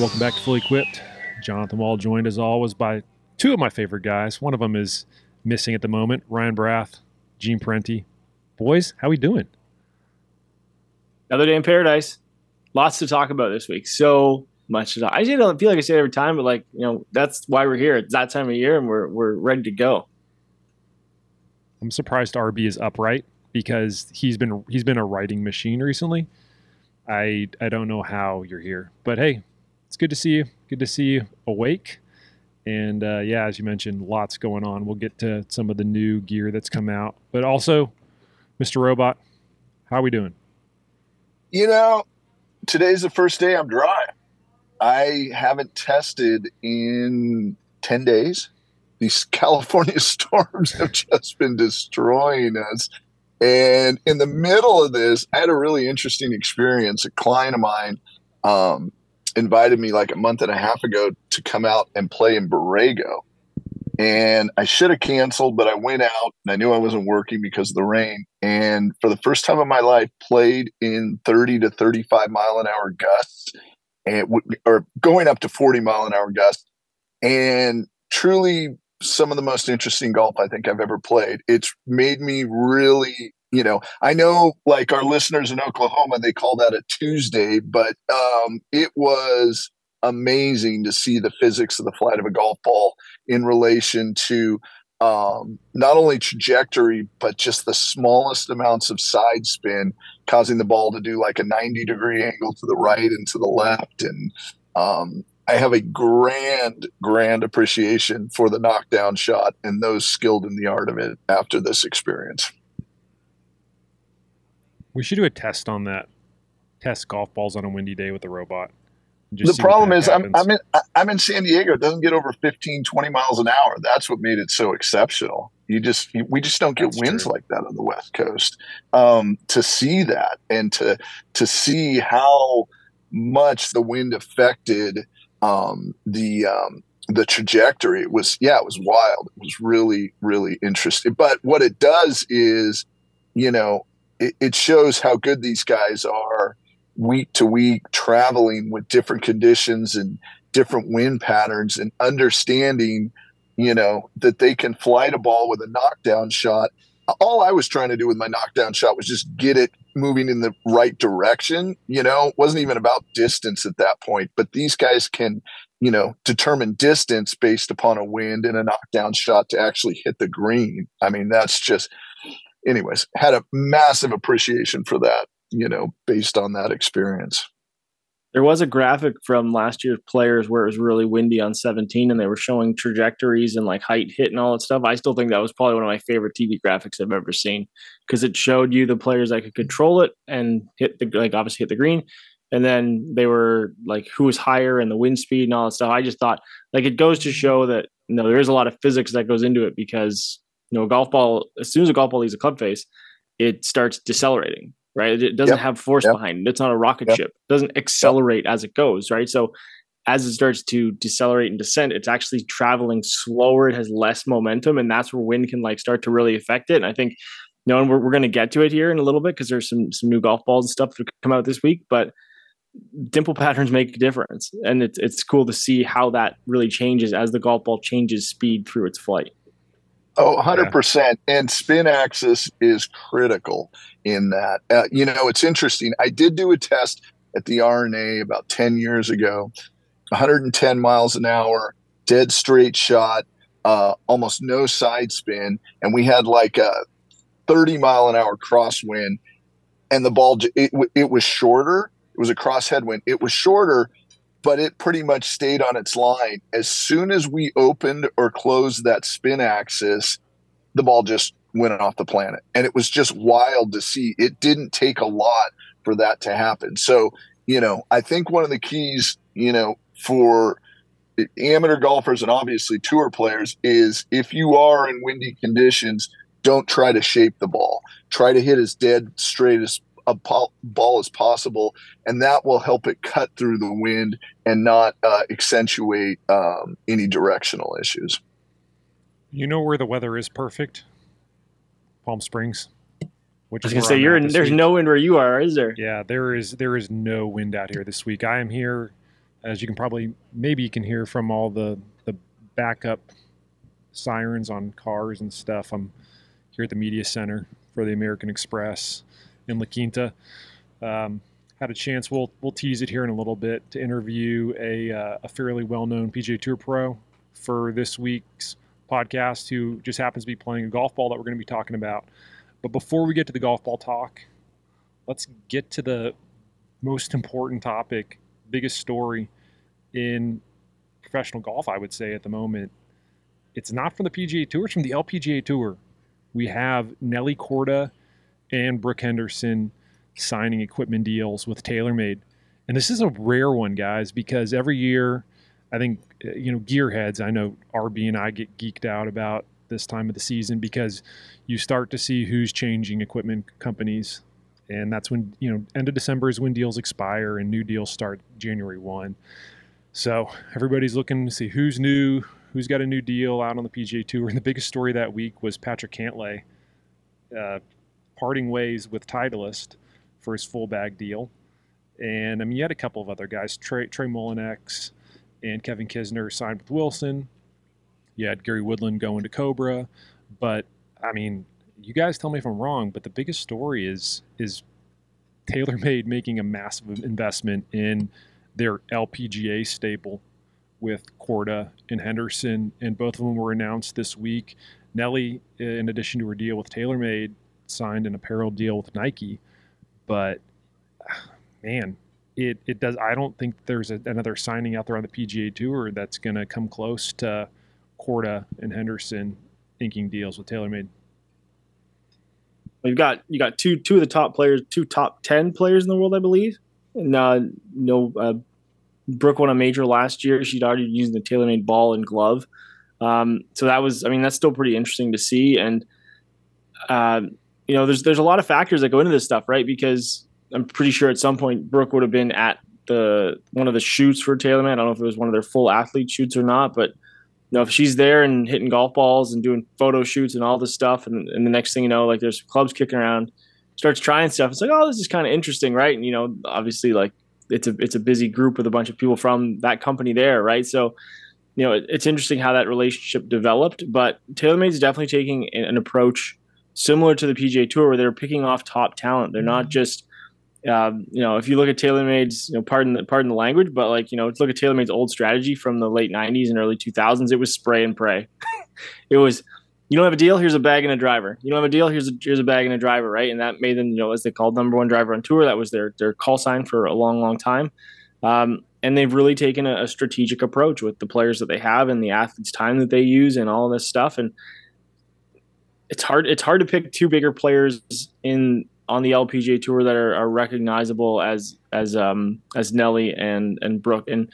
Welcome back to Fully Equipped. Jonathan Wall, joined as always by two of my favorite guys. One of them is missing at the moment, Ryan Brath, Gene Parenti. Boys, how we doing? Another day in paradise. Lots to talk about this week. So much to talk. I don't feel like I say it every time, but that's why we're here. It's that time of year, and we're ready to go. I'm surprised RB is upright because he's been a writing machine recently. I don't know how you're here, but hey, it's good to see you. Good to see you awake. And yeah, as you mentioned, lots going on. We'll get to some of the new gear that's come out, but also Mr. Robot, how are we doing? You know, today's the first day I'm dry. I haven't tested in 10 days. These California storms have just been destroying us. And in the middle of this, I had a really interesting experience. A client of mine invited me like a month and a half ago to come out and play in Borrego. And I should have canceled, but I went out and I knew I wasn't working because of the rain. And for the first time in my life, played in 30 to 35 mile an hour gusts, or going up to 40 mile an hour gusts. And truly, some of the most interesting golf I think I've ever played. It's made me really, I know like our listeners in Oklahoma, they call that a Tuesday, but it was amazing to see the physics of the flight of a golf ball in relation to not only trajectory, but just the smallest amounts of side spin causing the ball to do like a 90-degree angle to the right and to the left. And I have a grand appreciation for the knockdown shot and those skilled in the art of it after this experience. We should do a test on that. Test golf balls on a windy day with a robot. The problem is I'm in San Diego. It doesn't get over 15, 20 miles an hour. That's what made it so exceptional. We just don't get winds like that on the West Coast. To see that and to see how much the wind affected the trajectory, it was wild. It was really, really interesting. But what it does is, it shows how good these guys are week to week, traveling with different conditions and different wind patterns and understanding, that they can flight a ball with a knockdown shot. All I was trying to do with my knockdown shot was just get it moving in the right direction. It wasn't even about distance at that point, but these guys can, determine distance based upon a wind and a knockdown shot to actually hit the green. I mean, anyways, had a massive appreciation for that, based on that experience. There was a graphic from last year's Players where it was really windy on 17 and they were showing trajectories and like height hit and all that stuff. I still think that was probably one of my favorite TV graphics I've ever seen because it showed you the players that could control it and hit the green. And then they were like who was higher and the wind speed and all that stuff. I just thought it goes to show that, there is a lot of physics that goes into it because, a golf ball, as soon as a golf ball leaves a club face, it starts decelerating. Right. It doesn't have force behind it. It's not a rocket ship. It doesn't accelerate as it goes. Right. So as it starts to decelerate and descend, it's actually traveling slower. It has less momentum. And that's where wind can start to really affect it. And I think, and we're going to get to it here in a little bit because there's some new golf balls and stuff that come out this week. But dimple patterns make a difference. And it's cool to see how that really changes as the golf ball changes speed through its flight. Oh, 100%. Yeah. And spin axis is critical in that. It's interesting. I did do a test at the RNA about 10 years ago, 110 miles an hour, dead straight shot, almost no side spin. And we had a 30 mile an hour crosswind and the ball, it was shorter. It was a cross headwind. It was shorter, but it pretty much stayed on its line. As soon as we opened or closed that spin axis, the ball just went off the planet. And it was just wild to see. It didn't take a lot for that to happen. So, I think one of the keys, for amateur golfers and obviously tour players is if you are in windy conditions, don't try to shape the ball. Try to hit as dead straight as ball as possible, and that will help it cut through the wind and not accentuate any directional issues. You know where the weather is perfect? Palm Springs. Which I was going to say, there's no wind where you are, is there? Yeah, there is no wind out here this week. I am here As you can probably, maybe you can hear from all the backup sirens on cars and stuff. I'm here at the media center for the American Express in La Quinta. Had a chance, we'll tease it here in a little bit, to interview a fairly well-known PGA Tour pro for this week's podcast, who just happens to be playing a golf ball that we're going to be talking about. But before we get to the golf ball talk, let's get to the most important topic, biggest story in professional golf, I would say, at the moment. It's not from the PGA Tour, it's from the LPGA Tour. We have Nelly Kord and Brooke Henderson signing equipment deals with TaylorMade. And this is a rare one, guys, because every year, I think, gearheads, I know RB and I get geeked out about this time of the season because you start to see who's changing equipment companies. And that's when, end of December is when deals expire and new deals start January 1. So everybody's looking to see who's new, who's got a new deal out on the PGA Tour. And the biggest story that week was Patrick Cantlay parting ways with Titleist for his full bag deal. And, you had a couple of other guys, Trey Mullinex and Kevin Kisner signed with Wilson. You had Gary Woodland going to Cobra. But, you guys tell me if I'm wrong, but the biggest story is TaylorMade making a massive investment in their LPGA staple with Kord and Henderson, and both of them were announced this week. Nelly, in addition to her deal with TaylorMade, signed an apparel deal with Nike. But, man, it does. I don't think there's another signing out there on the PGA Tour that's going to come close to Kord and Henderson inking deals with TaylorMade. You got two of the top players, two top 10 players in the world, I believe. And Brooke won a major last year. She'd already used the TaylorMade ball and glove. So that was, that's still pretty interesting to see. And there's a lot of factors that go into this stuff, right? Because I'm pretty sure at some point Brooke would have been at one of the shoots for TaylorMade. I don't know if it was one of their full athlete shoots or not, but if she's there and hitting golf balls and doing photo shoots and all this stuff, and the next thing there's clubs kicking around, starts trying stuff. It's like, oh, this is kind of interesting, right? And obviously, it's a busy group with a bunch of people from that company there, right? So, it's interesting how that relationship developed. But TaylorMade's definitely taking an approach similar to the PGA Tour, where they're picking off top talent. They're not just if you look at TaylorMade's, pardon the language, but look at TaylorMade's old strategy from the late 90s and early 2000s, it was spray and pray. It was, you don't have a deal, here's a bag and a driver. You don't have a deal, here's a bag and a driver, right? And that made them, as they called, number one driver on tour. That was their call sign for a long, long time. And they've really taken a strategic approach with the players that they have and the athletes' time that they use and all this stuff. And it's hard to pick two bigger players on the LPGA Tour that are recognizable as Nelly and Brooke. And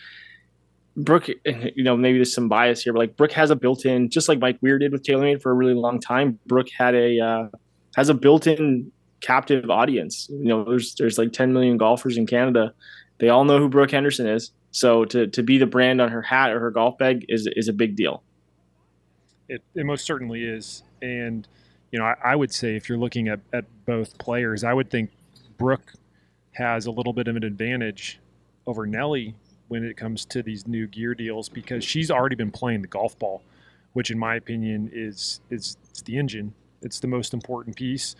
Brooke, maybe there's some bias here, but Brooke has a built-in, just like Mike Weir did with TaylorMade for a really long time. Brooke had has a built-in captive audience. There's 10 million golfers in Canada. They all know who Brooke Henderson is. So to be the brand on her hat or her golf bag is a big deal. It most certainly is. And I would say if you're looking at both players, I would think Brooke has a little bit of an advantage over Nelly when it comes to these new gear deals, because she's already been playing the golf ball, which in my opinion is the engine. It's the most important piece.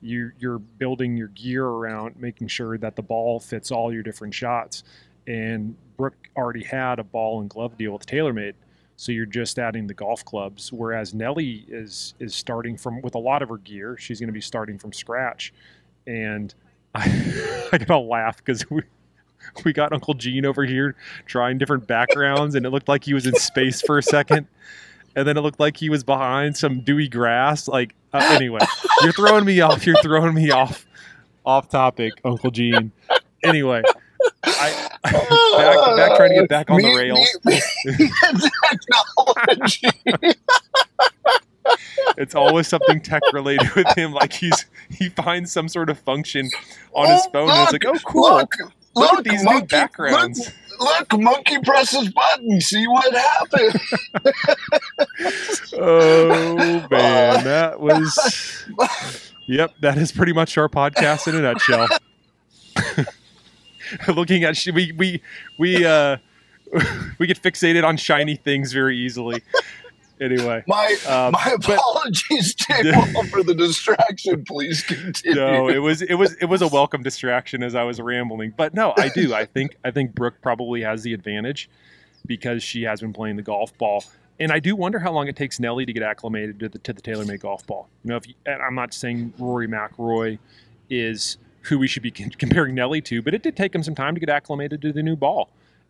You're building your gear around making sure that the ball fits all your different shots. And Brooke already had a ball and glove deal with TaylorMade. So you're just adding the golf clubs, whereas Nelly is starting from with a lot of her gear. She's going to be starting from scratch, and I got to laugh because we got Uncle Gene over here trying different backgrounds, and it looked like he was in space for a second, and then it looked like he was behind some dewy grass. Anyway, you're throwing me off. You're throwing me off topic, Uncle Gene. Anyway. I'm back trying to get back on the rails. Me, it's always something tech related with him. He finds some sort of function on his phone. Look, and it's cool. Look at these monkey, new backgrounds. Look, monkey presses button. See what happens. Oh man, that was. Yep, that is pretty much our podcast in a nutshell. Looking at we we get fixated on shiny things very easily. Anyway, my apologies, Jay Paul, for the distraction. Please continue. No, it was a welcome distraction as I was rambling. But no, I do. I think Brooke probably has the advantage because she has been playing the golf ball, and I do wonder how long it takes Nelly to get acclimated to the TaylorMade golf ball. You know, and I'm not saying Rory McIlroy is who we should be comparing Nelly to, but it did take him some time to get acclimated to the new ball.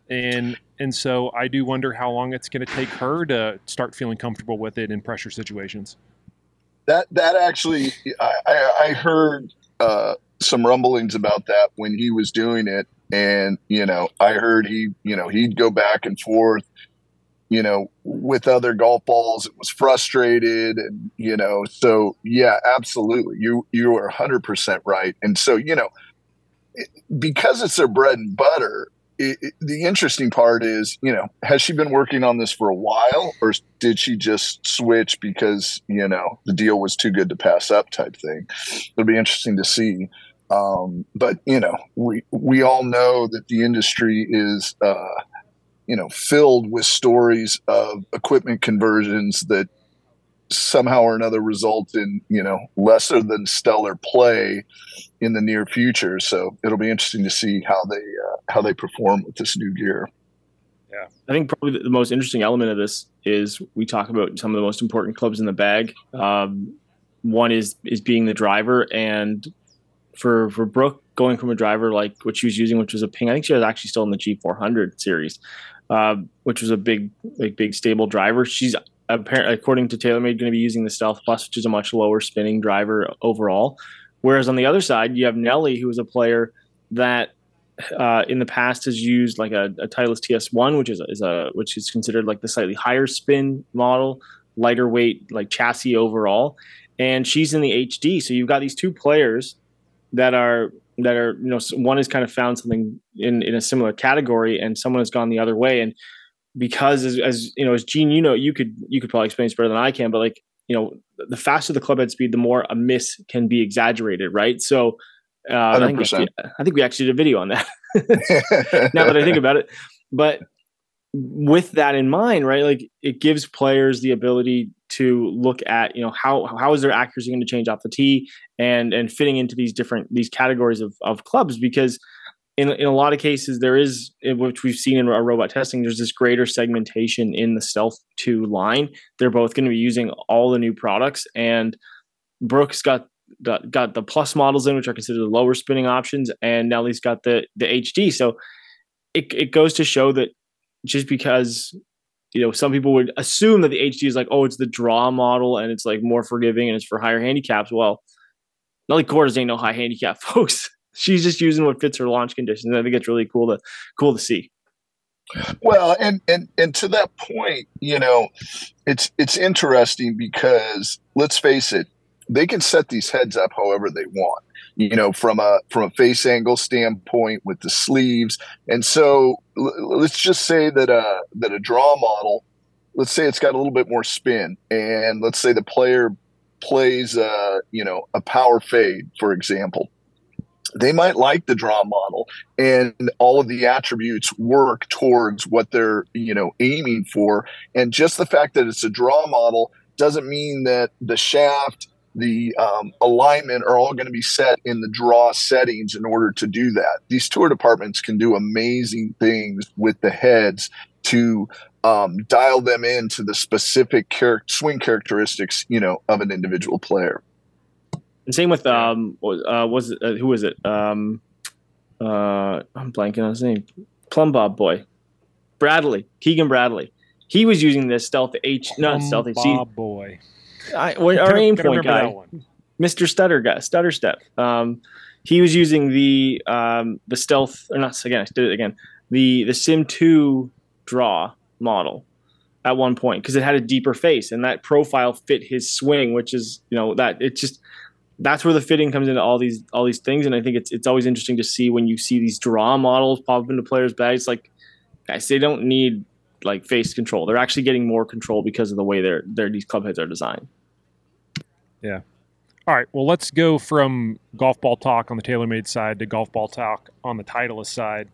And so I do wonder how long it's going to take her to start feeling comfortable with it in pressure situations. That actually, I heard some rumblings about that when he was doing it. And, you know, I heard he'd go back and forth, you know, with other golf balls. It was frustrated. And, you know, so yeah, absolutely. You are 100% right. And so, you know, because it's their bread and butter, the interesting part is, you know, has she been working on this for a while, or did she just switch because, you know, the deal was too good to pass up type thing? It'll be interesting to see. But, you know, we all know that the industry is, you know, filled with stories of equipment conversions that somehow or another result in, you know, lesser than stellar play in the near future. So it'll be interesting to see how they perform with this new gear. Yeah. I think probably the most interesting element of this is we talk about some of the most important clubs in the bag. One is being the driver, and for Brooke going from a driver like what she was using, which was a Ping, I think she was actually still in the G400 series, which was a big stable driver. She's apparently, according to TaylorMade, going to be using the Stealth Plus, which is a much lower spinning driver overall. Whereas on the other side, you have Nelly, who is a player that in the past has used like a Titleist TS1, which is considered like the slightly higher spin model, lighter weight, like chassis overall. And she's in the HD. So you've got these two players that are, you know, one has kind of found something in a similar category, and someone has gone the other way. And because as you know, as Gene, you know, you could probably explain this better than I can, but like, you know, the faster the clubhead speed, the more a miss can be exaggerated, right? So I think we actually did a video on that now that I think about it. But with that in mind, right, like it gives players the ability to look at, you know, how is their accuracy going to change off the tee and fitting into these categories of clubs, because in a lot of cases, there is, which we've seen in our robot testing, there's this greater segmentation in the Stealth 2 line. They're both going to be using all the new products, and Brooke's got the plus models in, which are considered the lower spinning options, and Nelly's got the HD. So it goes to show that just because, you know, some people would assume that the HD is like, oh, it's the draw model and it's like more forgiving and it's for higher handicaps. Well, Nelly Kord ain't no high handicap, folks. She's just using what fits her launch conditions. I think it's really cool to see. Well, and to that point, you know, it's interesting because let's face it, they can set these heads up however they want, you know, from a face angle standpoint with the sleeves. And so let's just say that a draw model, let's say it's got a little bit more spin, and let's say the player plays, you know, a power fade, for example. They might like the draw model, and all of the attributes work towards what they're, you know, aiming for. And just the fact that it's a draw model doesn't mean that the shaft, the alignment are all going to be set in the draw settings in order to do that. These tour departments can do amazing things with the heads to dial them into the specific swing characteristics, you know, of an individual player. And same with who was it? I'm blanking on his name. Plum Bob Boy, Keegan Bradley. He was using this Stealth HD Boy. Our aim point guy, Mr. Stutter Step. He was using the Stealth, or not again? I did it again. The Sim 2 draw model at one point because it had a deeper face, and that profile fit his swing, which is, you know, that it's just. That's where the fitting comes into all these things, and I think it's always interesting to see when you see these draw models pop up into players' bags. Like, guys, they don't need like face control; they're actually getting more control because of the way these club heads are designed. Yeah. All right. Well, let's go from golf ball talk on the TaylorMade side to golf ball talk on the Titleist side.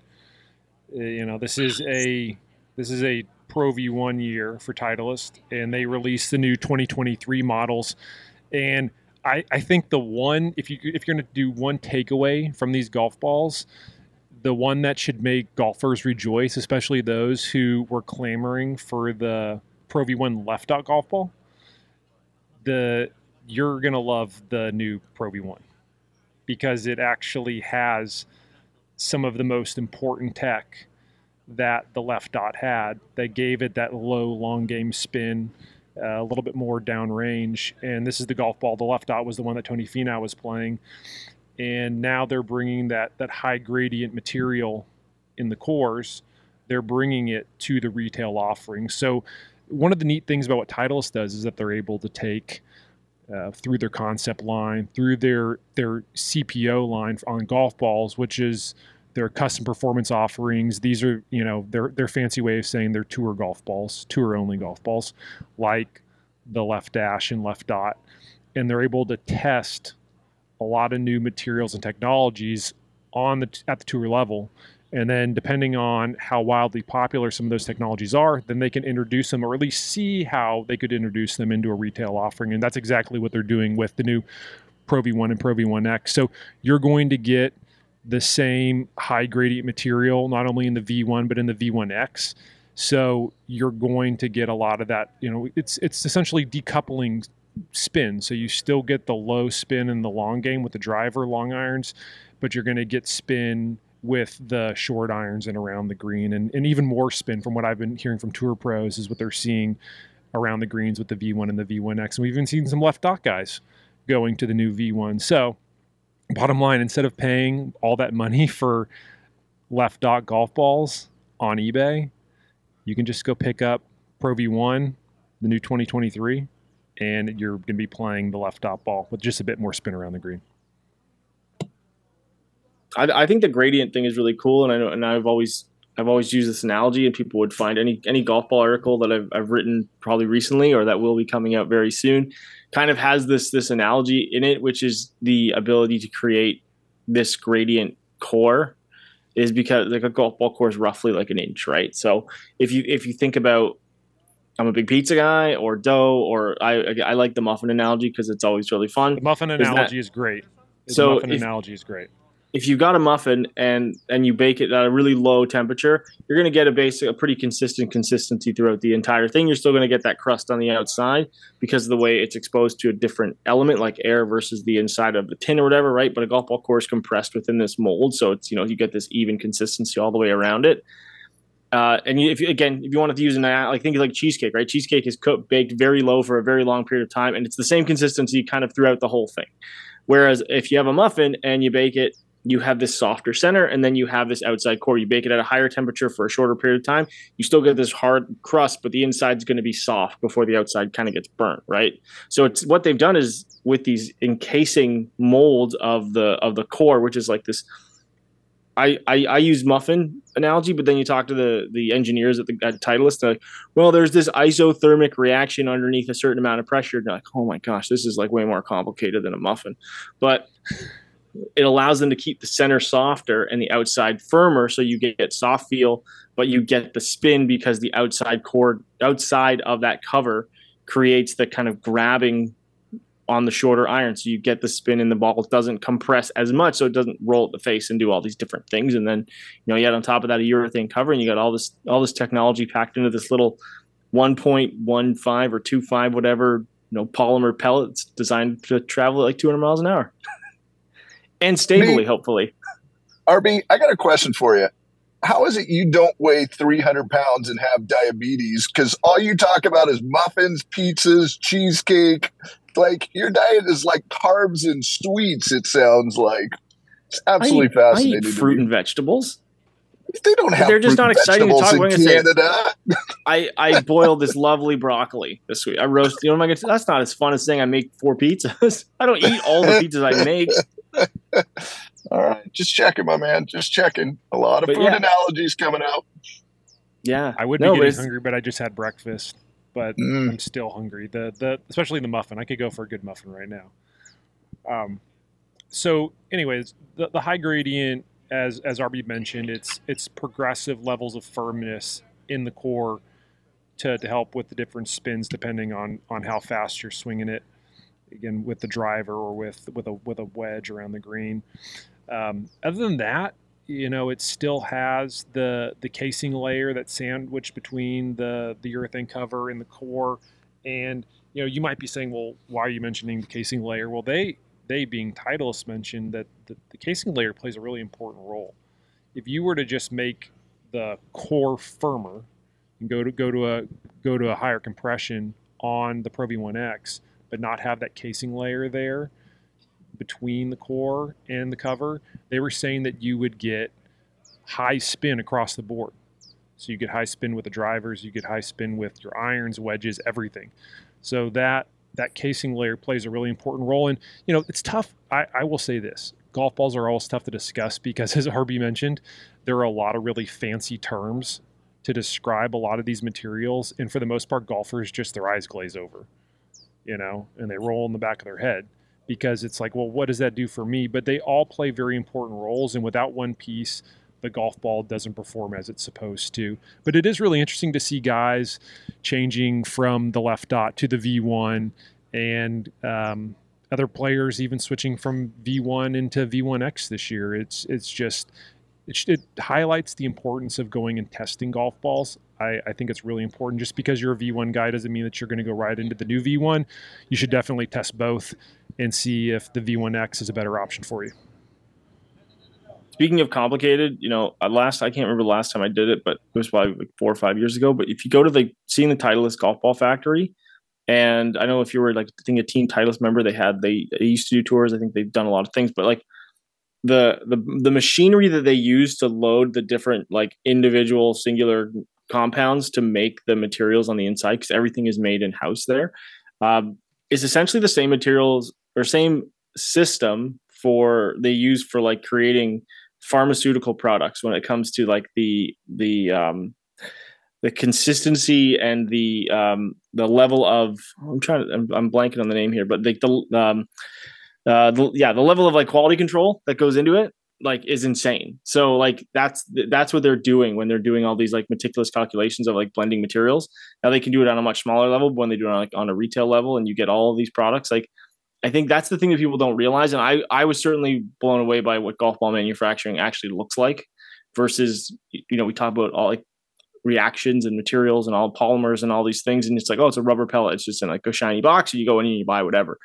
You know, this is a This is a Pro V1 year for Titleist, and they released the new 2023 models. And I think the one, if you're going to do one takeaway from these golf balls, the one that should make golfers rejoice, especially those who were clamoring for the Pro V1 left dot golf ball, you're going to love the new Pro V1 because it actually has some of the most important tech that the left dot had that gave it that low long game spin, a little bit more downrange. And this is the golf ball. The left dot was the one that Tony Finau was playing. And now they're bringing that high gradient material in the cores. They're bringing it to the retail offering. So one of the neat things about what Titleist does is that they're able to take through their concept line, through their CPO line on golf balls, which is their custom performance offerings. These are, their fancy way of saying they're tour golf balls, tour only golf balls, like the left dash and left dot. And they're able to test a lot of new materials and technologies at the tour level. And then depending on how wildly popular some of those technologies are, then they can introduce them, or at least see how they could introduce them into a retail offering. And that's exactly what they're doing with the new Pro V1 and Pro V1X. So you're going to get the same high gradient material, not only in the V1, but in the V1X. So you're going to get a lot of that, it's essentially decoupling spin. So you still get the low spin in the long game with the driver long irons, but you're going to get spin with the short irons and around the green, and even more spin from what I've been hearing from tour pros is what they're seeing around the greens with the V1 and the V1X. And we've even seen some left dot guys going to the new V1. So bottom line, instead of paying all that money for left dot golf balls on eBay, you can just go pick up Pro V1, the new 2023, and you're going to be playing the left dot ball with just a bit more spin around the green. I think the gradient thing is really cool, and I know, and I've always used this analogy, and people would find any golf ball article that I've written probably recently, or that will be coming out very soon, kind of has this analogy in it, which is the ability to create this gradient core, is because like a golf ball core is roughly like an inch, right? So if you think about, I'm a big pizza guy or dough, or I like the muffin analogy because it's always really fun. The muffin analogy is great. So the muffin analogy is great. If you've got a muffin and you bake it at a really low temperature, you're going to get a pretty consistent consistency throughout the entire thing. You're still going to get that crust on the outside because of the way it's exposed to a different element like air versus the inside of the tin or whatever, right? But a golf ball core is compressed within this mold, so it's you get this even consistency all the way around it. If you wanted to use things like cheesecake, right? Cheesecake is baked very low for a very long period of time, and it's the same consistency kind of throughout the whole thing. Whereas if you have a muffin and you bake it, you have this softer center, and then you have this outside core. You bake it at a higher temperature for a shorter period of time. You still get this hard crust, but the inside's going to be soft before the outside kind of gets burnt, right? So it's what they've done is with these encasing molds of the core, which is like this. I use muffin analogy, but then you talk to the engineers at Titleist, they're like, well, there's this isothermic reaction underneath a certain amount of pressure. And they're like, oh my gosh, this is like way more complicated than a muffin, but. It allows them to keep the center softer and the outside firmer, so you get soft feel, but you get the spin because the outside core, outside of that cover, creates the kind of grabbing on the shorter iron. So you get the spin and the ball doesn't compress as much, so it doesn't roll at the face and do all these different things. And then, you had on top of that a urethane cover, and you got all this technology packed into this little 1.15 or 2.5 whatever polymer pellets designed to travel at like 200 miles an hour. And stably, hopefully. RB, I got a question for you. How is it you don't weigh 300 pounds and have diabetes? Because all you talk about is muffins, pizzas, cheesecake. Like, your diet is like carbs and sweets, it sounds like. It's absolutely fascinating. I eat fruit and vegetables. They don't have They're just not exciting to talk about. I boiled this lovely broccoli this week. I roast. You know what I'm going to say? That's not as fun as saying I make 4 pizzas. I don't eat all the pizzas I make. All right, just checking, my man. Just checking. A lot of food analogies coming out. Yeah, I would be getting hungry, but I just had breakfast. But I'm still hungry. Especially the muffin. I could go for a good muffin right now. So, anyways, the high gradient, as RB mentioned, it's progressive levels of firmness in the core to help with the different spins depending on how fast you're swinging it, again, with the driver or with a wedge around the green. Other than that, you know, it still has the casing layer that's sandwiched between the urethane cover and the core. And, you know, you might be saying, well, why are you mentioning the casing layer? Well, they being Titleist mentioned that the casing layer plays a really important role. If you were to just make the core firmer and go to a higher compression on the Pro V1X, but not have that casing layer there between the core and the cover, they were saying that you would get high spin across the board. So you get high spin with the drivers, you get high spin with your irons, wedges, everything. So that casing layer plays a really important role. And, you know, it's tough. I will say this. Golf balls are always tough to discuss because, as Herbie mentioned, there are a lot of really fancy terms to describe a lot of these materials. And for the most part, golfers, just their eyes glaze over, you know, and they roll in the back of their head because it's like, well, what does that do for me? But they all play very important roles. And without one piece, the golf ball doesn't perform as it's supposed to. But it is really interesting to see guys changing from the left dot to the V1, and other players even switching from V1 into V1X this year. It highlights the importance of going and testing golf balls. I think it's really important. Just because you're a V1 guy doesn't mean that you're going to go right into the new V1. You should definitely test both and see if the V1X is a better option for you. Speaking of complicated, you know, I can't remember the last time I did it, but it was probably like 4 or 5 years ago. But if you go to seeing the Titleist golf ball factory, and I know if you were like, I think a Team Titleist member, they used to do tours. I think they've done a lot of things, but like the machinery that they use to load the different like individual singular compounds to make the materials on the inside, because everything is made in house there, is essentially the same materials or same system they use for like creating pharmaceutical products when it comes to like the consistency and the level of I'm blanking on the name here, but like the level of like quality control that goes into it like is insane. So like that's what they're doing when they're doing all these like meticulous calculations of like blending materials. Now they can do it on a much smaller level, but when they do it on a retail level and you get all of these products, like I think that's the thing that people don't realize. And I was certainly blown away by what golf ball manufacturing actually looks like versus, you know, we talk about all like reactions and materials and all polymers and all these things. And it's like, oh, it's a rubber pellet. It's just in like a shiny box. You go in and you buy whatever.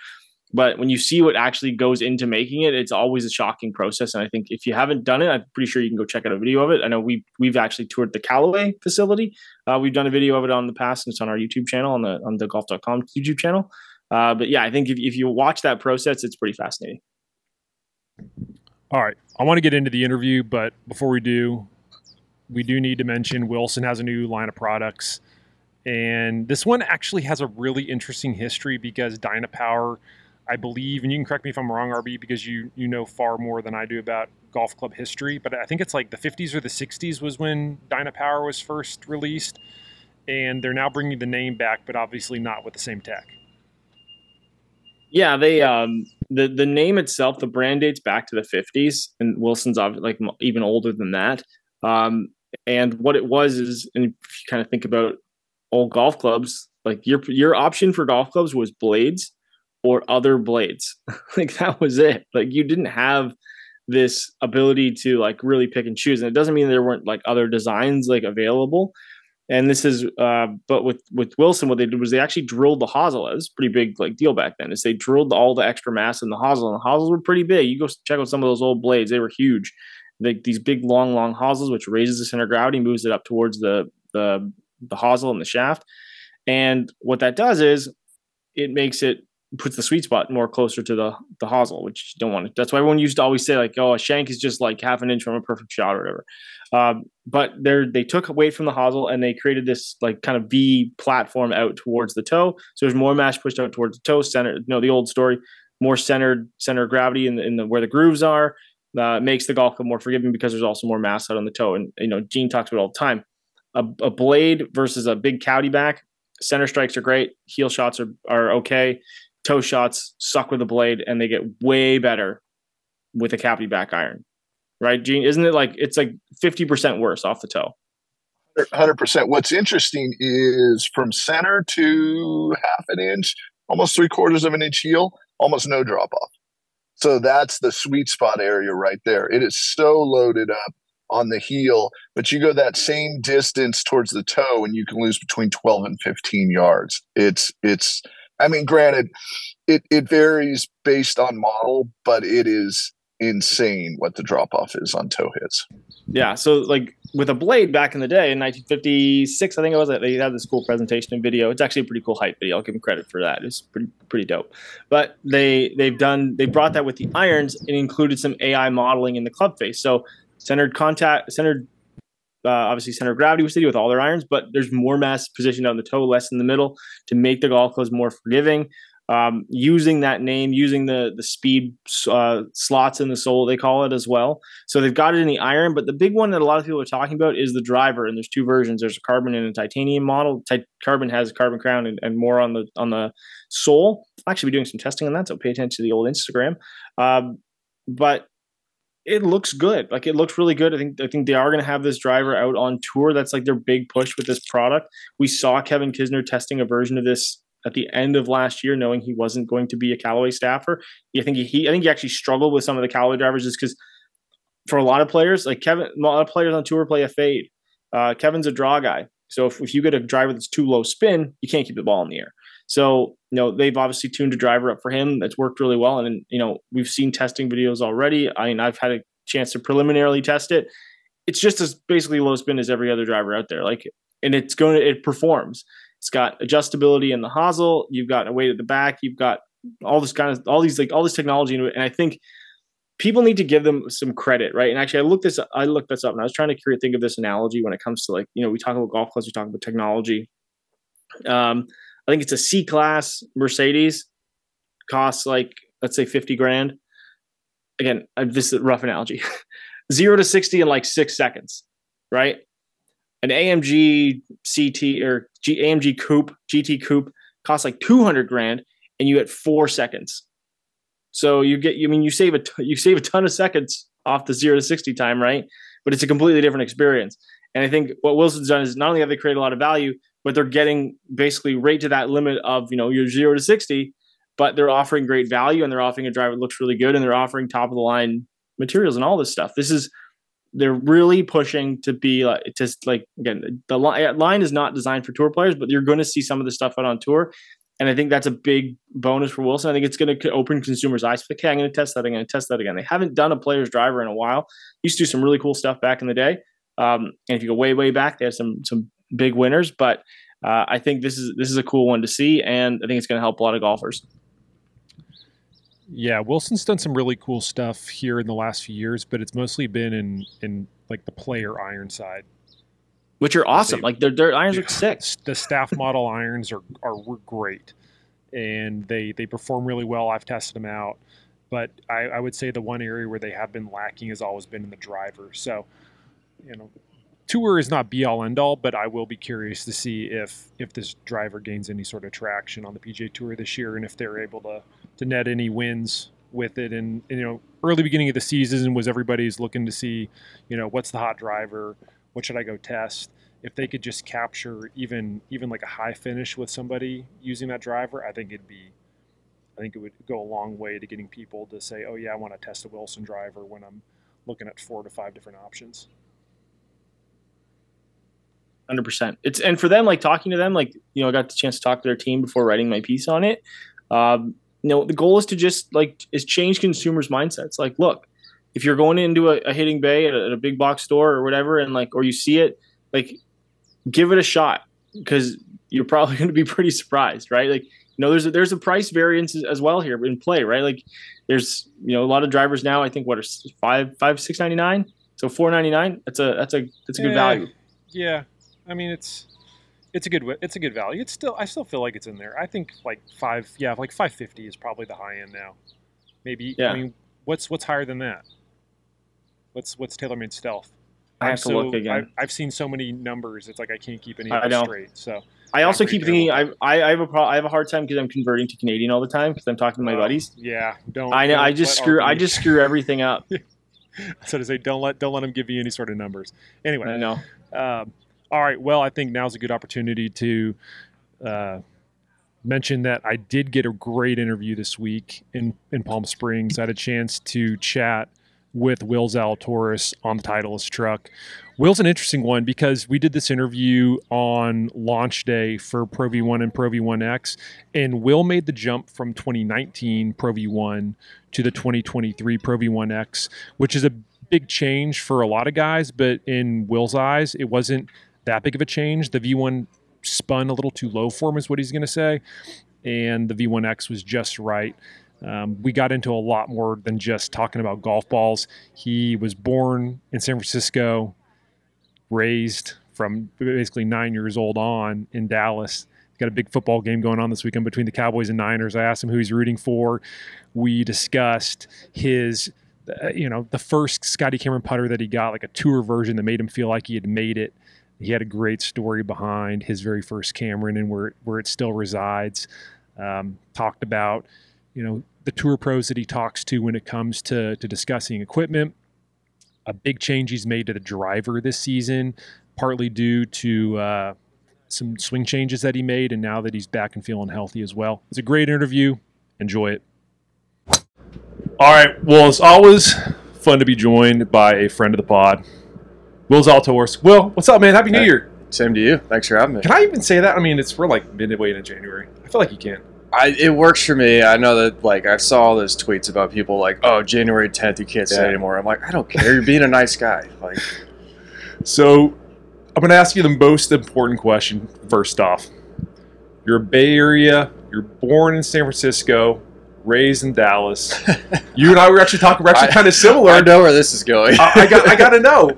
But when you see what actually goes into making it, it's always a shocking process. And I think if you haven't done it, I'm pretty sure you can go check out a video of it. I know we've actually toured the Callaway facility. We've done a video of it on the past, and it's on our YouTube channel, on the golf.com YouTube channel. But yeah, I think if you watch that process, it's pretty fascinating. All right. I want to get into the interview, but before we do need to mention Wilson has a new line of products. And this one actually has a really interesting history because Dynapower, I believe, and you can correct me if I'm wrong, RB, because you know far more than I do about golf club history, but I think it's like the 50s or the 60s was when Dynapower was first released. And they're now bringing the name back, but obviously not with the same tech. Yeah, they the name itself, the brand dates back to the 50s, and Wilson's like even older than that. And what it was is, and if you kind of think about old golf clubs, like your option for golf clubs was blades or other blades. Like that was it. Like you didn't have this ability to like really pick and choose. And it doesn't mean there weren't like other designs like available. And this is, but with Wilson, what they did was they actually drilled the hosel. It was a pretty big like deal back then. Is they drilled all the extra mass in the hosel, and the hosels were pretty big. You go check out some of those old blades; they were huge. Like these big, long hosels, which raises the center of gravity, moves it up towards the hosel and the shaft. And what that does is it makes it puts the sweet spot more closer to the hosel, which you don't want to. That's why everyone used to always say like, oh, a shank is just like half an inch from a perfect shot or whatever. But they took weight from the hosel and they created this like kind of V platform out towards the toe. So there's more mass pushed out towards the toe center. You know, the old story, more center of gravity in the where the grooves are, makes the golf club more forgiving because there's also more mass out on the toe. And, you know, Gene talks about it all the time, a blade versus a big cowdy back. Center strikes are great. Heel shots are okay. Toe shots suck with a blade, and they get way better with a cavity back iron, right, Gene? Isn't it like it's like 50% worse off the toe? 100%. What's interesting is from center to half an inch, almost 3/4 of an inch heel, almost no drop off. So that's the sweet spot area right there. It is so loaded up on the heel, but you go that same distance towards the toe and you can lose between 12 and 15 yards. It's I mean, granted, it varies based on model, but it is insane what the drop-off is on toe hits. Yeah, so like with a blade back in the day in 1956, I think it was, they had this cool presentation and video. It's actually a pretty cool hype video. I'll give them credit for that. It's pretty dope. But they brought that with the irons and included some AI modeling in the club face. So center of gravity, which they do with all their irons, but there's more mass positioned on the toe, less in the middle, to make the golf clubs more forgiving. Using that name, using the speed slots in the sole, they call it as well. So they've got it in the iron, but the big one that a lot of people are talking about is the driver. And there's two versions. There's a carbon and a titanium model. Carbon has a carbon crown and more on the sole. I'll actually be doing some testing on that, so pay attention to the old Instagram. But it looks good. Like, it looks really good. I think they are going to have this driver out on tour. That's like their big push with this product. We saw Kevin Kisner testing a version of this at the end of last year, knowing he wasn't going to be a Callaway staffer. I think he actually struggled with some of the Callaway drivers, just because for a lot of players, like Kevin, a lot of players on tour play a fade. Kevin's a draw guy. So if you get a driver that's too low spin, you can't keep the ball in the air. So, you know, they've obviously tuned a driver up for him that's worked really well. And, you know, we've seen testing videos already. I mean, I've had a chance to preliminarily test it. It's just as basically low spin as every other driver out there. Like, and it performs. It's got adjustability in the hosel. You've got a weight at the back. You've got all this technology into it. And I think people need to give them some credit, right? And actually, I looked this up, and I was trying to think of this analogy when it comes to, like, you know, we talk about golf clubs, we talk about technology. I think it's a C-Class Mercedes, costs like, let's say, $50,000. Again, this is a rough analogy. 0 to 60 in like 6 seconds, right? An AMG CT or AMG Coupe, GT Coupe costs like $200,000, and you get 4 seconds. So you save a ton of seconds off the 0 to 60 time, right? But it's a completely different experience. And I think what Wilson's done is not only have they created a lot of value, but they're getting basically right to that limit of, you know, your 0 to 60, but they're offering great value, and they're offering a driver that looks really good, and they're offering top of the line materials and all this stuff. They're really pushing to be like, just like, again, the line is not designed for tour players, but you're going to see some of the stuff out on tour. And I think that's a big bonus for Wilson. I think it's going to open consumers' eyes. Okay, I'm going to test that. I'm going to test that again. They haven't done a player's driver in a while. Used to do some really cool stuff back in the day. And if you go way, way back, they had some big winners, but I think this is a cool one to see. And I think it's going to help a lot of golfers. Yeah, Wilson's done some really cool stuff here in the last few years, but it's mostly been in like the player iron side, which are awesome. Like their irons are sick. The staff model irons are great, and they perform really well. I've tested them out, but I would say the one area where they have been lacking has always been in the driver. So, you know, tour is not be all end all, but I will be curious to see if this driver gains any sort of traction on the PGA Tour this year, and if they're able to net any wins with it. And you know, early beginning of the season was everybody's looking to see, you know, what's the hot driver, what should I go test? If they could just capture even like a high finish with somebody using that driver, I think it would go a long way to getting people to say, oh yeah, I want to test a Wilson driver when I'm looking at 4 to 5 different options. 100%. It's, and for them, like talking to them, like, you know, I got the chance to talk to their team before writing my piece on it. You know, the goal is to just like, is change consumers' mindsets. Like, look, if you're going into a hitting bay at a big box store or whatever, and like, or you see it, like, give it a shot, because you're probably going to be pretty surprised, right? Like, you know, there's a price variance as well here in play, right? Like, there's, you know, a lot of drivers now, I think, what are five, $6.99, so $4.99. That's a good value. Yeah. I mean, it's a good value. It's still, I still feel like it's in there. I think like $5.50 is probably the high end now. Maybe, yeah. I mean, what's higher than that? What's TaylorMade Stealth? I have to look again. I've seen so many numbers. It's like I can't keep any of them straight. So I also keep thinking I have a hard time because I'm converting to Canadian all the time because I'm talking to my buddies. Yeah, don't. I know. I just screw everything up. So to say, don't let them give you any sort of numbers. Anyway, I know. all right, well, I think now's a good opportunity to mention that I did get a great interview this week in Palm Springs. I had a chance to chat with Will Zalatoris on the Titleist truck. Will's an interesting one because we did this interview on launch day for Pro V1 and Pro V1X, and Will made the jump from 2019 Pro V1 to the 2023 Pro V1X, which is a big change for a lot of guys, but in Will's eyes, it wasn't that big of a change. The V1 spun a little too low for him is what he's going to say, and the V1X was just right. We got into a lot more than just talking about golf balls. He was born in San Francisco, raised from basically 9 years old on in Dallas. He's got a big football game going on this weekend between the Cowboys and Niners. I asked him who he's rooting for. We discussed his, the first Scotty Cameron putter that he got, like a tour version that made him feel like he had made it. He had a great story behind his very first Cameron and where it still resides. Talked about, the tour pros that he talks to when it comes to discussing equipment, a big change he's made to the driver this season, partly due to some swing changes that he made, and now that he's back and feeling healthy as well. It's a great interview. Enjoy it. All right. Well, it's always fun to be joined by a friend of the pod, Will Zalatoris. Will, what's up, man? Happy New Year. Same to you. Thanks for having me. Can I even say that? I mean, we're like midway into January. I feel like you can. It works for me. I know that, I saw all those tweets about people like, oh, January 10th, you can't say anymore. I'm like, I don't care. You're being a nice guy. So I'm going to ask you the most important question first off. You're a Bay Area. You're born in San Francisco, raised in Dallas. You and I were actually kind of similar. I know where this is going. I got to know,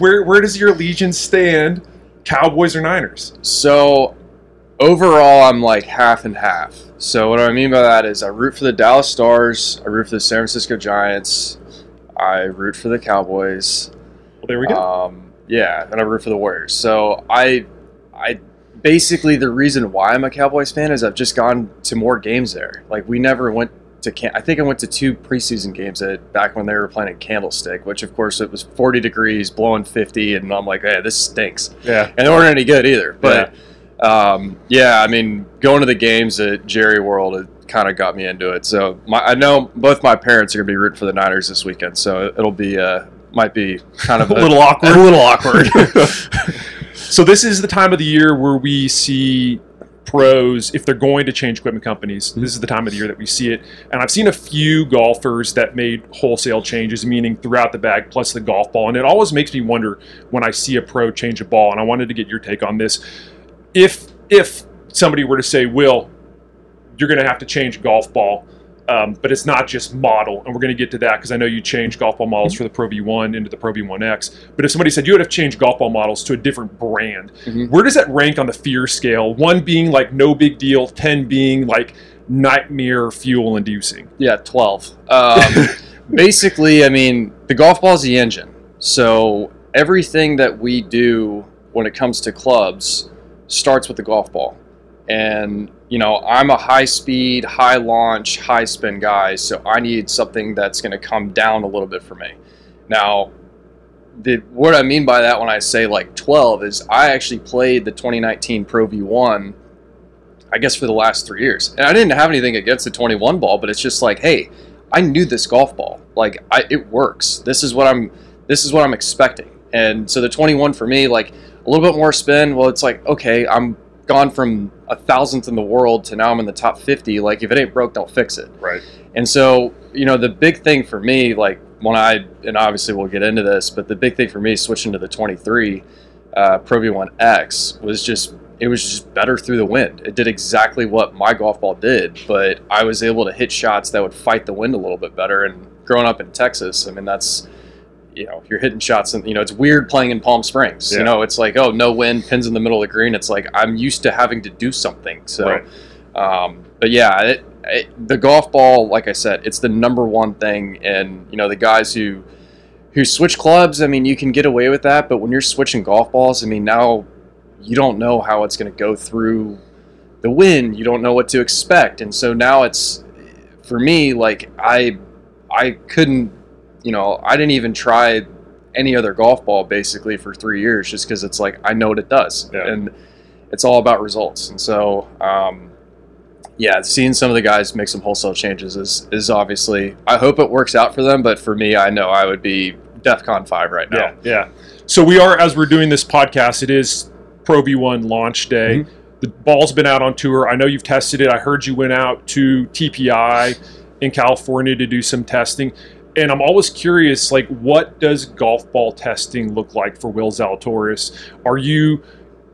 where does your allegiance stand, Cowboys or Niners? So overall, I'm half and half. So what I mean by that is I root for the Dallas Stars, I root for the San Francisco Giants, I root for the Cowboys. Well, there we go. And I root for the Warriors. So I basically the reason why I'm a Cowboys fan is I've just gone to more games there. We never went to camp. I think I went to two preseason games back when they were playing at Candlestick, which of course it was 40 degrees, blowing 50, and I'm like, hey, this stinks. Yeah, and they weren't any good either. But. Yeah. Going to the games at Jerry World, it kind of got me into it. So I know both my parents are going to be rooting for the Niners this weekend, so it'll be might be kind of a little awkward. A little awkward. So this is the time of the year where we see pros, if they're going to change equipment companies, this is the time of the year that we see it. And I've seen a few golfers that made wholesale changes, meaning throughout the bag plus the golf ball. And it always makes me wonder when I see a pro change a ball, and I wanted to get your take on this. If somebody were to say, Will, you're going to have to change golf ball, but it's not just model, and we're going to get to that because I know you changed golf ball models for the Pro V1 into the Pro V1X, but if somebody said you would have changed golf ball models to a different brand, where does that rank on the fear scale? 1 being no big deal, 10 being nightmare fuel inducing? Yeah, 12. Basically, the golf ball is the engine. So everything that we do when it comes to clubs starts with the golf ball. And I'm a high speed, high launch, high spin guy, so I need something that's going to come down a little bit for me. Now, what I mean by that when I say 12 is I actually played the 2019 Pro V1 I guess for the last 3 years, and I didn't have anything against the 21 ball, but it's just hey, I knew this golf ball, it works. This is what I'm expecting. And so the 21 for me, a little bit more spin. Well, it's okay, I'm gone from 1,000th in the world to now I'm in the top 50. If it ain't broke, don't fix it. Right. And so, the big thing for me, and obviously we'll get into this, but the big thing for me switching to the 23 Pro V1X was it was just better through the wind. It did exactly what my golf ball did, but I was able to hit shots that would fight the wind a little bit better. And growing up in Texas, that's, you're hitting shots and it's weird playing in Palm Springs. Yeah. It's oh, no wind, pins in the middle of the green. It's I'm used to having to do something. So, right. But yeah, the golf ball, like I said, it's the number one thing. And the guys who switch clubs, you can get away with that. But when you're switching golf balls, now you don't know how it's going to go through the wind. You don't know what to expect. And so now it's, for me, I couldn't. I didn't even try any other golf ball basically for 3 years, just because it's like I know what it does. Yeah. And it's all about results. And so yeah, seeing some of the guys make some wholesale changes is obviously, I hope it works out for them, but for me, I know I would be DEFCON 5 right now. Yeah. So we are, as we're doing this podcast, it is Pro V1 launch day. Mm-hmm. The ball's been out on tour. I know you've tested it. I heard you went out to TPI in California to do some testing. And I'm always curious, like, what does golf ball testing look like for Will Zalatoris?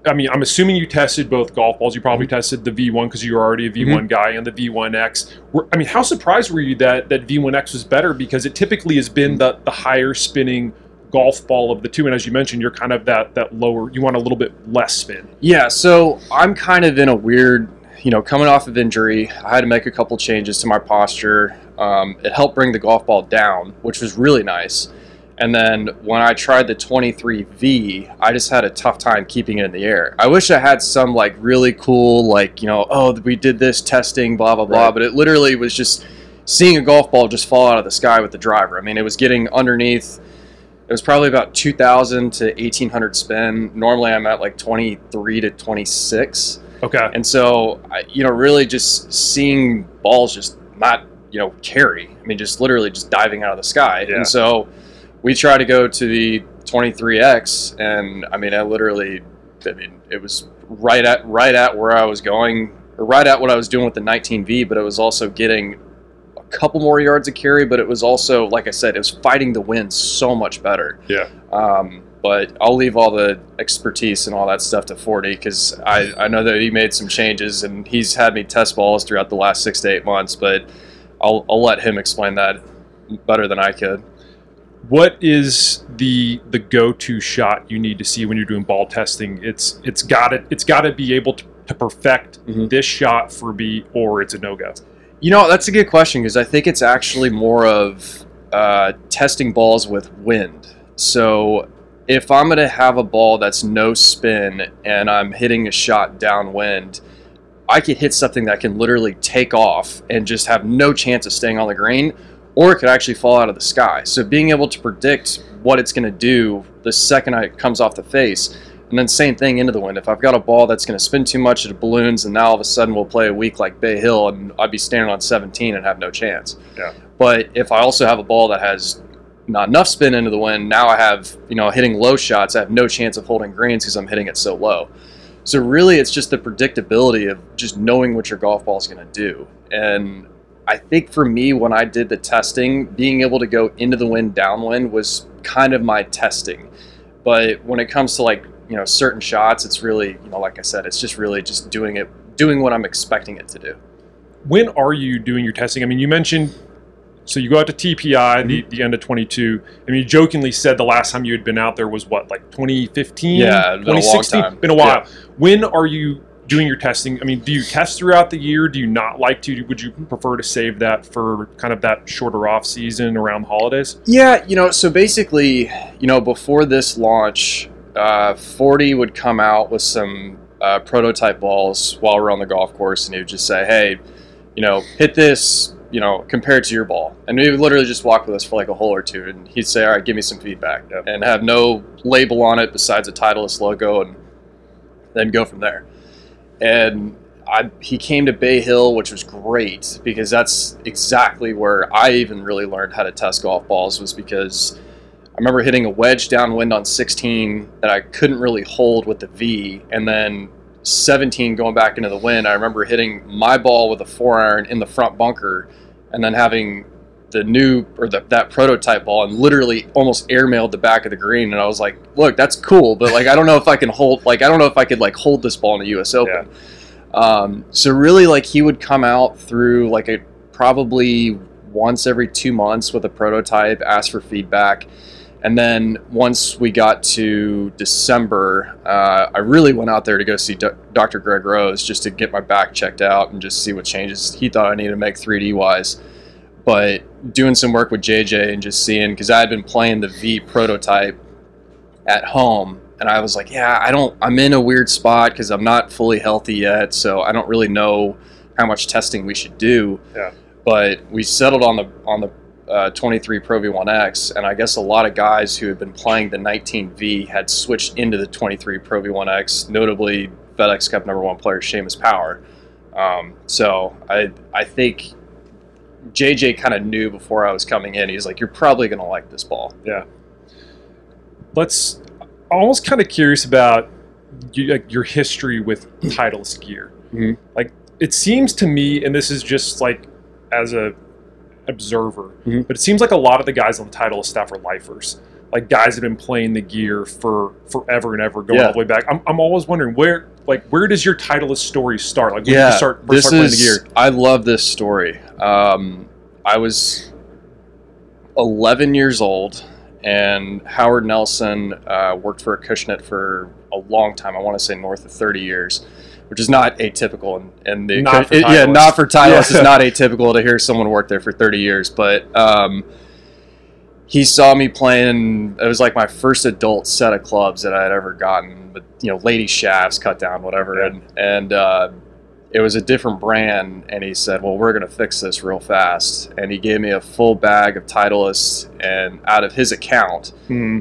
I'm assuming you tested both golf balls. You probably mm-hmm. tested the V1 because you were already a V1 mm-hmm. guy, and the V1X. How surprised were you that V1X was better? Because it typically has been the higher spinning golf ball of the two. And as you mentioned, you're kind of that lower, you want a little bit less spin. Yeah. So I'm kind of in a weird, coming off of injury, I had to make a couple changes to my posture. It helped bring the golf ball down, which was really nice. And then when I tried the 23V, I just had a tough time keeping it in the air. I wish I had some really cool, we did this testing, blah, blah, blah. Right. But it literally was just seeing a golf ball just fall out of the sky with the driver. I mean, it was getting underneath. It was probably about 2,000 to 1,800 spin. Normally I'm at 23 to 26. Okay. And so, really just seeing balls just not, carry. I mean, just literally just diving out of the sky. Yeah. And so we try to go to the 23X, and it was right at where I was going, or right at what I was doing with the 19V, but it was also getting a couple more yards of carry, but it was also, like I said, it was fighting the wind so much better. Yeah. But I'll leave all the expertise and all that stuff to 40, because I know that he made some changes, and he's had me test balls throughout the last 6 to 8 months, but I'll let him explain that better than I could. What is the go-to shot you need to see when you're doing ball testing? It's got to be able to perfect mm-hmm. this shot for me, or it's a no-go. That's a good question, because I think it's actually more of testing balls with wind. So if I'm going to have a ball that's no spin and I'm hitting a shot downwind, I could hit something that can literally take off and just have no chance of staying on the green, or it could actually fall out of the sky. So being able to predict what it's going to do the second it comes off the face, and then same thing into the wind. If I've got a ball that's going to spin too much, it balloons, and now all of a sudden we'll play a week like Bay Hill, and I'd be standing on 17 and have no chance. Yeah. But if I also have a ball that has not enough spin into the wind, now I have, hitting low shots, I have no chance of holding greens because I'm hitting it so low. So really it's just the predictability of just knowing what your golf ball is going to do. And I think for me, when I did the testing, being able to go into the wind, downwind was kind of my testing. But when it comes to certain shots, it's really, like I said, it's just really just doing what I'm expecting it to do. When are you doing your testing? I mean, you mentioned, so you go out to TPI mm-hmm. the end of 22. I mean, you jokingly said the last time you had been out there was what, 2015? Yeah, 2016? Been a long time. Been a while. Yeah. When are you doing your testing? I mean, do you test throughout the year? Do you not like to? Would you prefer to save that for kind of that shorter off season around the holidays? Yeah, so basically, before this launch, 40 would come out with some prototype balls while we're on the golf course, and he would just say, hey, hit this, compared to your ball. And he would literally just walk with us for a hole or two, and he'd say, all right, give me some feedback. Yep. And have no label on it besides a Titleist logo, and then go from there. And he came to Bay Hill, which was great, because that's exactly where I even really learned how to test golf balls, was because I remember hitting a wedge downwind on 16 that I couldn't really hold with the V, and then 17 going back into the wind. I remember hitting my ball with a 4-iron in the front bunker, and then having the new, or that prototype ball, and literally almost airmailed the back of the green. And I was like, look, that's cool, but I don't know if I can hold, I don't know if I could hold this ball in a US Open. Yeah. So really he would come out through a probably once every 2 months with a prototype, ask for feedback. And then once we got to December, I really went out there to go see Dr. Greg Rose just to get my back checked out and just see what changes he thought I needed to make 3D wise. But doing some work with JJ and just seeing, because I had been playing the V prototype at home, and I was like, yeah, I'm in a weird spot because I'm not fully healthy yet, so I don't really know how much testing we should do. Yeah. But we settled on the 23 Pro V1X, and I guess a lot of guys who had been playing the 19V had switched into the 23 Pro V1X, notably FedEx Cup #1 player Seamus Power. So I think JJ kind of knew before I was coming in. He's like, you're probably going to like this ball. Yeah. I'm almost kind of curious about your history with Titleist gear. Mm-hmm. Like, it seems to me, and this is just like as a observer, mm-hmm. but it seems like a lot of the guys on the Titleist staff are lifers. Like, guys have been playing the gear for forever and ever, going all the way back. I'm always wondering where does your Titleist story start? Like, when did you start playing the gear? I love this story. I was 11 years old, and Howard Nelson worked for Acushnet for a long time. I want to say north of 30 years, which is not atypical. And the not for Titleist is not atypical to hear someone work there for 30 years, but. He saw me playing. It was like my first adult set of clubs that I had ever gotten, but lady shafts, cut down, whatever. Yeah. And it was a different brand. And he said, "Well, we're gonna fix this real fast." And he gave me a full bag of Titleist and out of his account. Mm-hmm.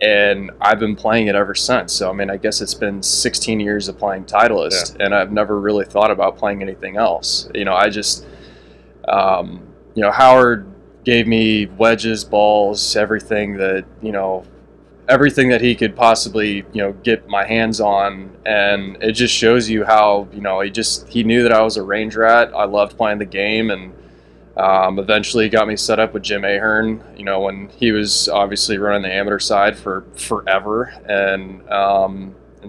And I've been playing it ever since. So I mean, I guess it's been 16 years of playing Titleist, and I've never really thought about playing anything else. I just, Howard gave me wedges, balls, everything that he could possibly, get my hands on. And it just shows you how, he knew that I was a range rat. I loved playing the game, and eventually got me set up with Jim Ahern, when he was obviously running the amateur side for forever. And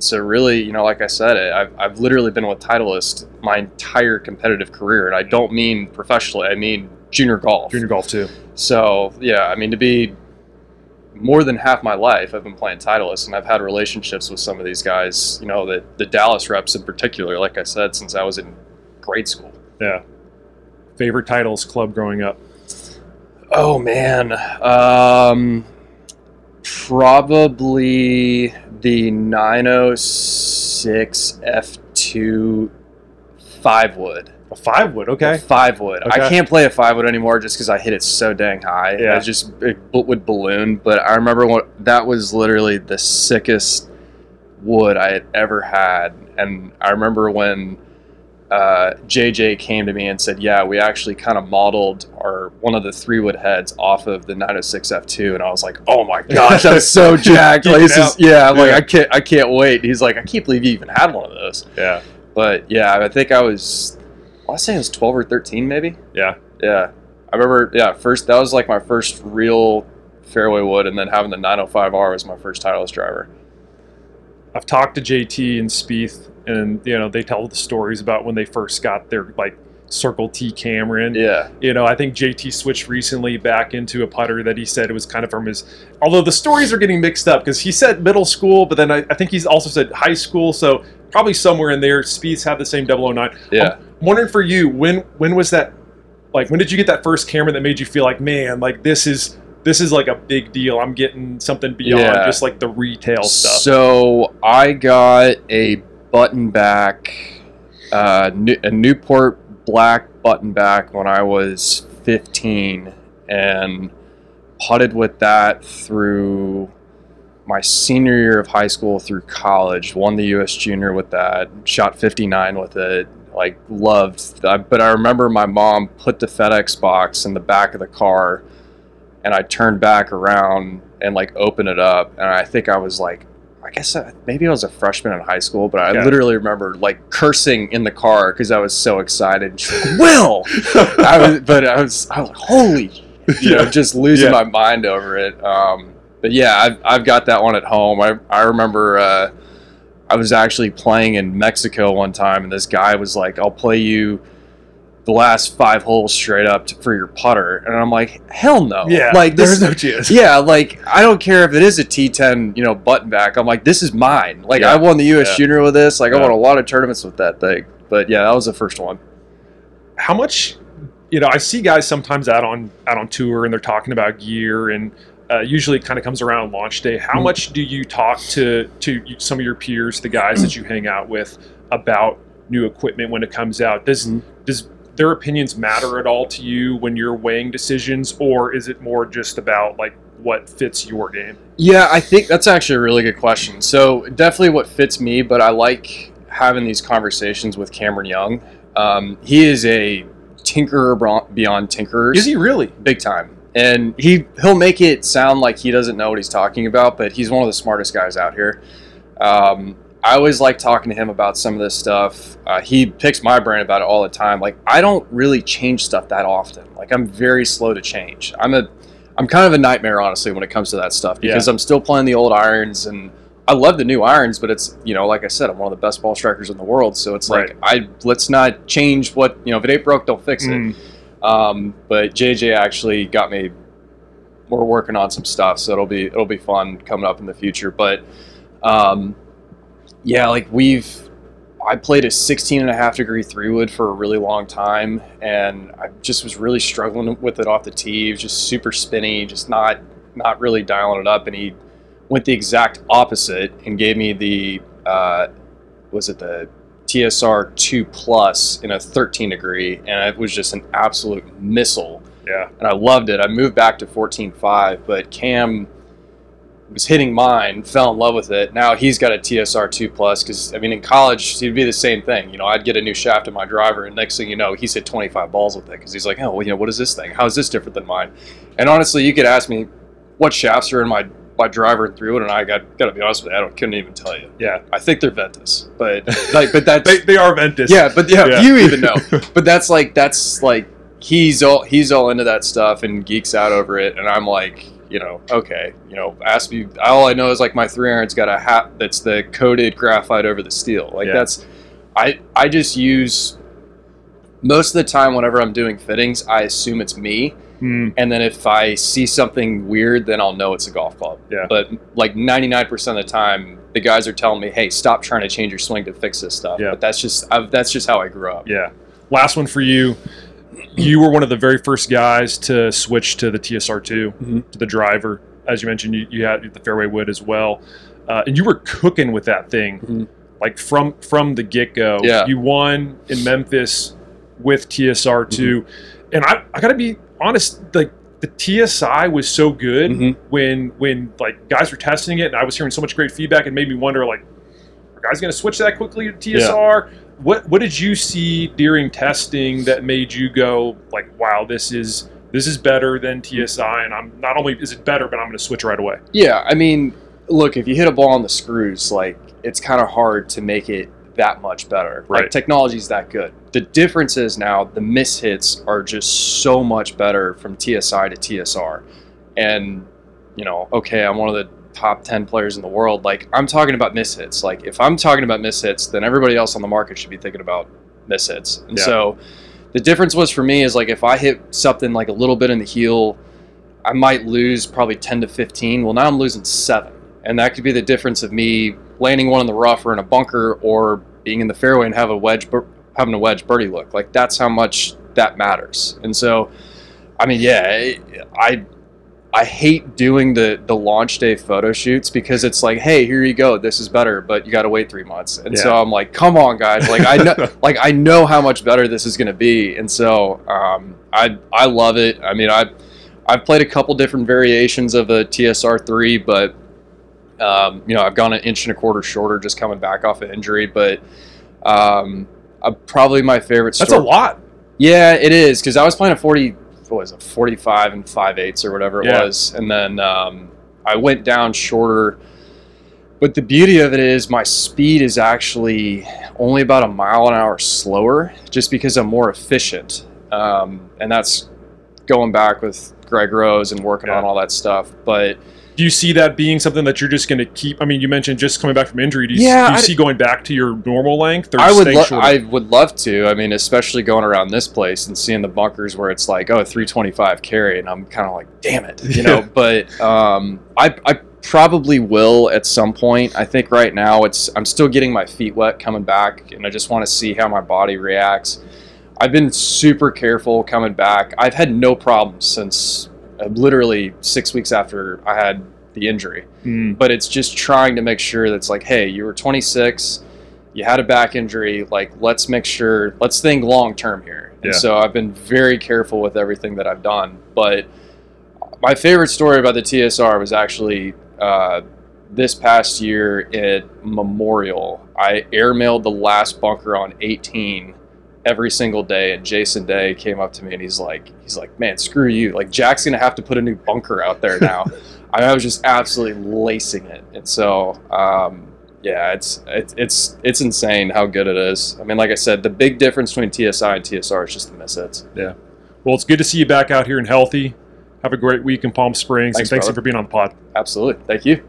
so really, like I said, I've literally been with Titleist my entire competitive career. And I don't mean professionally, I mean junior golf too. So to be more than half my life I've been playing Titleist, and I've had relationships with some of these guys, the Dallas reps in particular, like I said, since I was in grade school. Favorite Titleist club growing up? Oh man, probably the 906 F2 5-wood. A 5-wood, okay. I can't play a 5-wood anymore just because I hit it so dang high. Yeah. It would balloon. But I remember that was literally the sickest wood I had ever had. And I remember when JJ came to me and said, we actually kind of modeled one of the 3-wood heads off of the 906 F2. And I was like, oh my gosh, that's so jacked. I can't wait. And he's like, I can't believe you even had one of those. Yeah. But I think I was... I'd say it was 12 or 13, maybe. Yeah. Yeah. I remember, that was like my first real fairway wood, and then having the 905R was my first Titleist driver. I've talked to JT and Spieth, and, they tell the stories about when they first got their, Circle T Cameron. Yeah. I think JT switched recently back into a putter that he said it was kind of from his... Although the stories are getting mixed up, because he said middle school, but then I think he's also said high school, so probably somewhere in there. Spieth's had the same 009. Yeah. I'm wondering for you, when was that, when did you get that first camera that made you feel like, man, this is like a big deal. I'm getting something beyond just like the retail stuff. So I got a button back, a Newport black button back when I was 15, and putted with that through my senior year of high school through college. Won the U.S. Junior with that, shot 59 with it. Loved that. But I remember my mom put the FedEx box in the back of the car, and I turned back around and opened it up, and I think I was maybe I was a freshman in high school, but I literally remember cursing in the car because I was so excited. Will! I was like, holy, just losing my mind over it. But I've got that one at home. I remember, I was actually playing in Mexico one time, and this guy was like, I'll play you the last 5 holes straight up for your putter. And I'm like, hell no. Yeah, there's no chance. Yeah, I don't care if it is a T10, button back. I'm like, this is mine. I won the U.S. Junior with this. I won a lot of tournaments with that thing. But, that was the first one. How much, I see guys sometimes out on tour, and they're talking about gear, and usually kind of comes around launch day. How much do you talk to some of your peers, the guys that you hang out with, about new equipment when it comes out? Does their opinions matter at all to you when you're weighing decisions, or is it more just about like what fits your game? Yeah, I think that's actually a really good question. So definitely what fits me, but I like having these conversations with Cameron Young. He is a tinkerer beyond tinkerers. Is he really? Big time. And he'll make it sound like he doesn't know what he's talking about, but he's one of the smartest guys out here. I always like talking to him about some of this stuff. He picks my brain about it all the time. Like, I don't really change stuff that often. Like, I'm very slow to change. I'm kind of a nightmare, honestly, when it comes to that stuff, because I'm still playing the old irons, and I love the new irons, but it's, you know, like I said, I'm one of the best ball strikers in the world, so it's like, let's not change what, you know, if it ain't broke, don't fix it. But JJ actually got me, we're working on some stuff, so it'll be fun coming up in the future. But, yeah, like I played a 16.5 degree 3-wood for a really long time, and I just was really struggling with it off the tee. It was just super spinny, just not really dialing it up. And he went the exact opposite and gave me the, was it the TSR 2+ in a 13 degree, and it was just an absolute missile. Yeah. And I loved it. I moved back to 14.5, but Cam was hitting mine, fell in love with it. Now he's got a TSR 2+, because, I mean, in college, it'd be the same thing. You know, I'd get a new shaft in my driver, and next thing you know, he's hit 25 balls with it, because he's like, oh, well, you know, what is this thing? How is this different than mine? And honestly, you could ask me what shafts are in my driver and 3-wood, and I got to be honest with you, I couldn't even tell you. Yeah. I think they're Ventus, but like, but that's... they are Ventus. Yeah, but yeah. You even know. But that's like, he's all into that stuff and geeks out over it, and I'm like, you know, okay, you know, ask me. All I know is like my 3-iron's got a hat that's the coated graphite over the steel. Like that's, I just use, most of the time whenever I'm doing fittings, I assume it's me. And then if I see something weird, then I'll know it's a golf club. Yeah. But like 99% of the time, the guys are telling me, hey, stop trying to change your swing to fix this stuff. Yeah. But that's just how I grew up. Yeah. Last one for you. You were one of the very first guys to switch to the TSR2, to the driver. As you mentioned, you had the fairway wood as well. And you were cooking with that thing, like from the get-go. Yeah. You won in Memphis with TSR2. And I got to be honest, like the TSI was so good when like guys were testing it, and I was hearing so much great feedback, and made me wonder, like, are guys going to switch that quickly to TSR? Yeah. What did you see during testing that made you go like, wow, this is better than TSI, and I'm not only is it better, but I'm going to switch right away? Yeah, I mean, look, if you hit a ball on the screws, like it's kind of hard to make it that much better. Right. Like technology's that good. The difference is now the mishits are just so much better from TSI to TSR. And, you know, okay, I'm one of the top 10 players in the world. Like, I'm talking about mishits. Like, if I'm talking about mishits, then everybody else on the market should be thinking about mishits. And so the difference was for me is like, if I hit something like a little bit in the heel, I might lose probably 10 to 15. Well, now I'm losing 7. And that could be the difference of me landing one in the rough or in a bunker, or being in the fairway and having a wedge birdie look. Like, that's how much that matters. And so, I mean, yeah, I hate doing the launch day photo shoots, because it's like, hey, here you go, this is better, but you got to wait 3 months. And so I'm like, come on, guys. Like, I know, like I know how much better this is going to be. And so I love it. I mean, I've played a couple different variations of a TSR3, but you know, I've gone an 1.25 inches shorter just coming back off an injury, but probably my favorite story. That's a lot. Yeah, it is, because I was playing a 45 and 5/8 or whatever it was, and then I went down shorter. But the beauty of it is my speed is actually only about 1 mile an hour slower, just because I'm more efficient, and that's going back with Greg Rose and working on all that stuff. But do you see that being something that you're just going to keep? I mean, you mentioned just coming back from injury. Do you see going back to your normal length? Or I would love to. I mean, especially going around this place and seeing the bunkers where it's like, oh, 325 carry, and I'm kind of like, damn it, you know. But I probably will at some point. I think right now I'm still getting my feet wet coming back, and I just want to see how my body reacts. I've been super careful coming back. I've had no problems since literally 6 weeks after I had the injury, but it's just trying to make sure that's like, hey, you were 26, you had a back injury, like let's make sure, let's think long term here. And so I've been very careful with everything that I've done. But my favorite story about the TSR was actually this past year at Memorial. I airmailed the last bunker on 18 every single day, and Jason Day came up to me and he's like, man, screw you. Like, Jack's gonna have to put a new bunker out there now. I was just absolutely lacing it. And so it's insane how good it is. I mean, like I said, the big difference between TSI and TSR is just the miss hits. Yeah. Well, it's good to see you back out here and healthy. Have a great week in Palm Springs. Thanks, and thanks brother. For being on the pod. Absolutely. Thank you.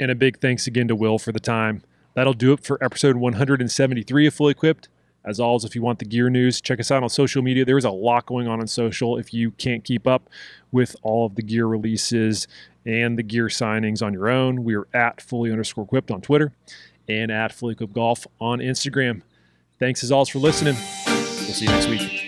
And a big thanks again to Will for the time. That'll do it for episode 173 of Fully Equipped. As always, if you want the gear news, check us out on social media. There is a lot going on social if you can't keep up with all of the gear releases and the gear signings on your own. We are at Fully_Equipped on Twitter and at Fully Equipped Golf on Instagram. Thanks as always for listening. We'll see you next week.